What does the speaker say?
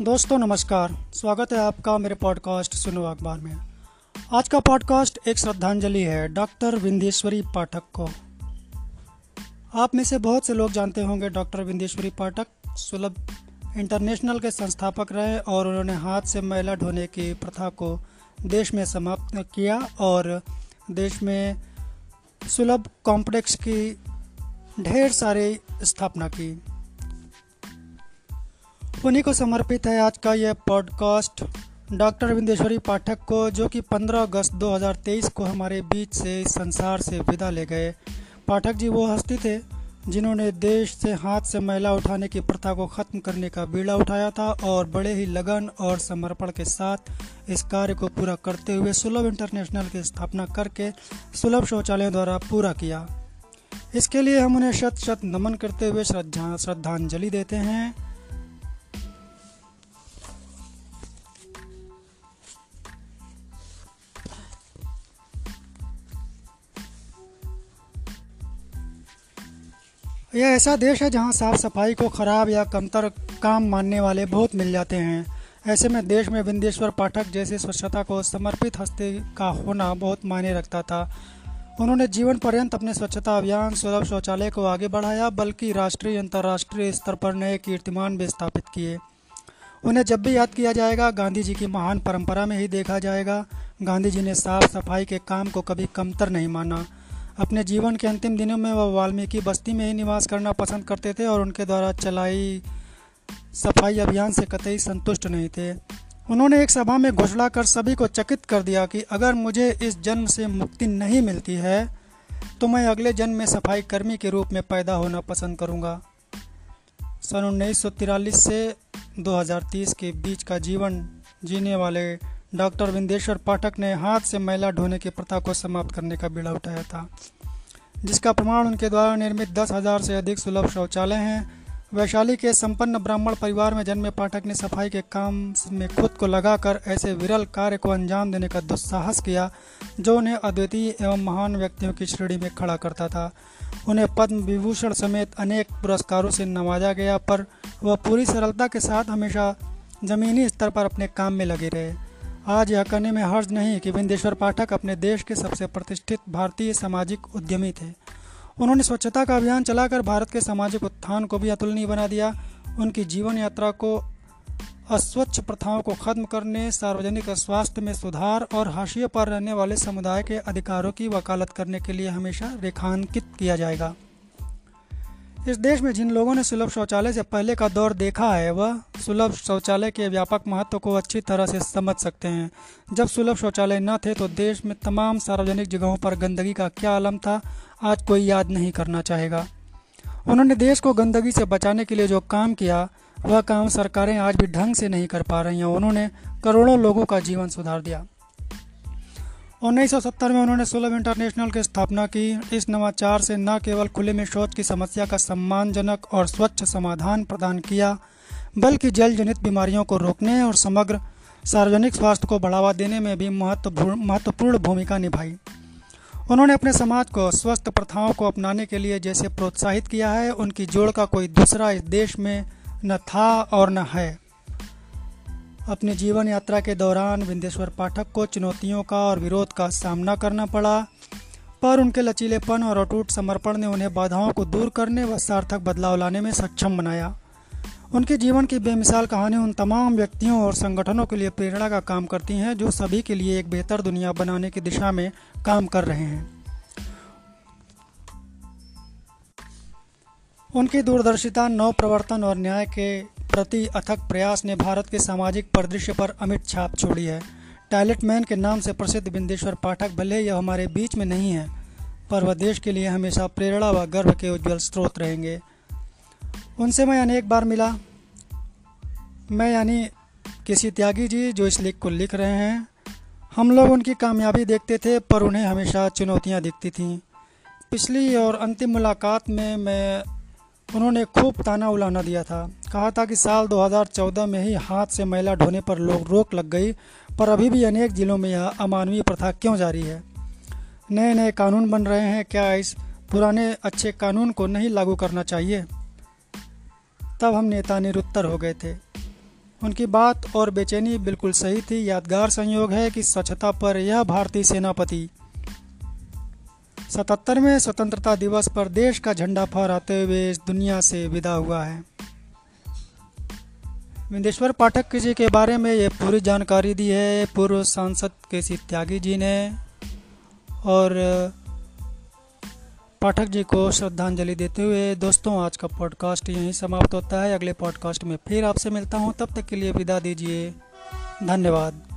दोस्तों नमस्कार, स्वागत है आपका मेरे पॉडकास्ट सुनो अखबार में। आज का पॉडकास्ट एक श्रद्धांजलि है डॉक्टर बिंदेश्वरी पाठक को। आप में से बहुत से लोग जानते होंगे डॉक्टर बिंदेश्वरी पाठक सुलभ इंटरनेशनल के संस्थापक रहे और उन्होंने हाथ से मैला ढोने की प्रथा को देश में समाप्त किया और देश में सुलभ कॉम्प्लेक्स की ढेर सारी स्थापना की। उन्हीं को समर्पित है आज का यह पॉडकास्ट डॉक्टर बिंदेश्वरी पाठक को, जो कि 15 अगस्त 2023 को हमारे बीच से संसार से विदा ले गए। पाठक जी वो हस्ती थे जिन्होंने देश से हाथ से मैला उठाने की प्रथा को ख़त्म करने का बीड़ा उठाया था और बड़े ही लगन और समर्पण के साथ इस कार्य को पूरा करते हुए सुलभ इंटरनेशनल की स्थापना करके सुलभ शौचालयों द्वारा पूरा किया। इसके लिए हम उन्हें शत शत नमन करते हुए श्रद्धांजलि देते हैं। यह ऐसा देश है जहां साफ सफाई को खराब या कमतर काम मानने वाले बहुत मिल जाते हैं। ऐसे में देश में बिंदेश्वर पाठक जैसे स्वच्छता को समर्पित हस्ती का होना बहुत मायने रखता था। उन्होंने जीवन पर्यंत अपने स्वच्छता अभियान सुलभ शौचालय को आगे बढ़ाया, बल्कि राष्ट्रीय अंतर्राष्ट्रीय स्तर पर नए कीर्तिमान भी स्थापित किए। उन्हें जब भी याद किया जाएगा, गांधी जी की महान परंपरा में ही देखा जाएगा। गांधी जी ने साफ सफाई के काम को कभी कमतर नहीं माना। अपने जीवन के अंतिम दिनों में वह वाल्मीकि बस्ती में ही निवास करना पसंद करते थे और उनके द्वारा चलाई सफाई अभियान से कतई संतुष्ट नहीं थे। उन्होंने एक सभा में घोषणा कर सभी को चकित कर दिया कि अगर मुझे इस जन्म से मुक्ति नहीं मिलती है तो मैं अगले जन्म में सफाई कर्मी के रूप में पैदा होना पसंद करूँगा। सन 1943 से 2030 के बीच का जीवन जीने वाले डॉक्टर बिंदेश्वर पाठक ने हाथ से मैला ढोने की प्रथा को समाप्त करने का बीड़ा उठाया था, जिसका प्रमाण उनके द्वारा निर्मित 10,000 से अधिक सुलभ शौचालय हैं। वैशाली के संपन्न ब्राह्मण परिवार में जन्मे पाठक ने सफाई के काम में खुद को लगाकर ऐसे विरल कार्य को अंजाम देने का दुस्साहस किया, जो उन्हें अद्वितीय एवं महान व्यक्तियों की श्रेणी में खड़ा करता था। उन्हें पद्म विभूषण समेत अनेक पुरस्कारों से नवाजा गया, पर वह पूरी सरलता के साथ हमेशा जमीनी स्तर पर अपने काम में लगे रहे। आज यह कहने में हर्ज नहीं कि बिंदेश्वर पाठक अपने देश के सबसे प्रतिष्ठित भारतीय सामाजिक उद्यमी थे। उन्होंने स्वच्छता का अभियान चलाकर भारत के सामाजिक उत्थान को भी अतुलनीय बना दिया। उनकी जीवन यात्रा को अस्वच्छ प्रथाओं को खत्म करने, सार्वजनिक स्वास्थ्य में सुधार और हाशिए पर रहने वाले समुदाय के अधिकारों की वकालत करने के लिए हमेशा रेखांकित किया जाएगा। इस देश में जिन लोगों ने सुलभ शौचालय से पहले का दौर देखा है, वह सुलभ शौचालय के व्यापक महत्व को अच्छी तरह से समझ सकते हैं। जब सुलभ शौचालय न थे तो देश में तमाम सार्वजनिक जगहों पर गंदगी का क्या आलम था, आज कोई याद नहीं करना चाहेगा। उन्होंने देश को गंदगी से बचाने के लिए जो काम किया, वह काम सरकारें आज भी ढंग से नहीं कर पा रही हैं। उन्होंने करोड़ों लोगों का जीवन सुधार दिया। 1970 में उन्होंने सुलभ इंटरनेशनल की स्थापना की। इस नवाचार से न केवल खुले में शौच की समस्या का सम्मानजनक और स्वच्छ समाधान प्रदान किया, बल्कि जल जनित बीमारियों को रोकने और समग्र सार्वजनिक स्वास्थ्य को बढ़ावा देने में भी महत्वपूर्ण भूमिका निभाई। उन्होंने अपने समाज को स्वस्थ प्रथाओं को अपनाने के लिए जैसे प्रोत्साहित किया है, उनकी जोड़ का कोई दूसरा इस देश में न था और न है। अपने जीवन यात्रा के दौरान बिंदेश्वर पाठक को चुनौतियों का और विरोध का सामना करना पड़ा, पर उनके लचीलेपन और अटूट समर्पण ने उन्हें बाधाओं को दूर करने व सार्थक बदलाव लाने में सक्षम बनाया। उनके जीवन की बेमिसाल कहानी उन तमाम व्यक्तियों और संगठनों के लिए प्रेरणा का काम करती हैं जो सभी के लिए एक बेहतर दुनिया बनाने की दिशा में काम कर रहे हैं। उनकी दूरदर्शिता, नव प्रवर्तन और न्याय के प्रति अथक प्रयास ने भारत के सामाजिक परिदृश्य पर अमिट छाप छोड़ी है। टॉयलेट मैन के नाम से प्रसिद्ध बिंदेश्वर पाठक भले यह हमारे बीच में नहीं है, पर वह देश के लिए हमेशा प्रेरणा व गर्व के उज्जवल स्रोत रहेंगे। उनसे मैं अनेक बार मिला। मैं यानी के सी त्यागी जी, जो इस लेख को लिख रहे हैं। हम लोग उनकी कामयाबी देखते थे, पर उन्हें हमेशा चुनौतियाँ दिखती थीं। पिछली और अंतिम मुलाकात में उन्होंने खूब ताना उलाना दिया था। कहा था कि साल 2014 में ही हाथ से मैला ढोने पर रोक लग गई, पर अभी भी अनेक जिलों में यह अमानवीय प्रथा क्यों जारी है? नए नए कानून बन रहे हैं, क्या इस पुराने अच्छे कानून को नहीं लागू करना चाहिए? तब हम नेता निरुत्तर हो गए थे। उनकी बात और बेचैनी बिल्कुल सही थी। यादगार संयोग है कि स्वच्छता पर यह भारतीय सेनापति 77वें स्वतंत्रता दिवस पर देश का झंडा फहराते हुए इस दुनिया से विदा हुआ है। बिंदेश्वर पाठक जी के बारे में ये पूरी जानकारी दी है पूर्व सांसद के सी त्यागी जी ने, और पाठक जी को श्रद्धांजलि देते हुए दोस्तों आज का पॉडकास्ट यहीं समाप्त होता है। अगले पॉडकास्ट में फिर आपसे मिलता हूं, तब तक के लिए विदा दीजिए। धन्यवाद।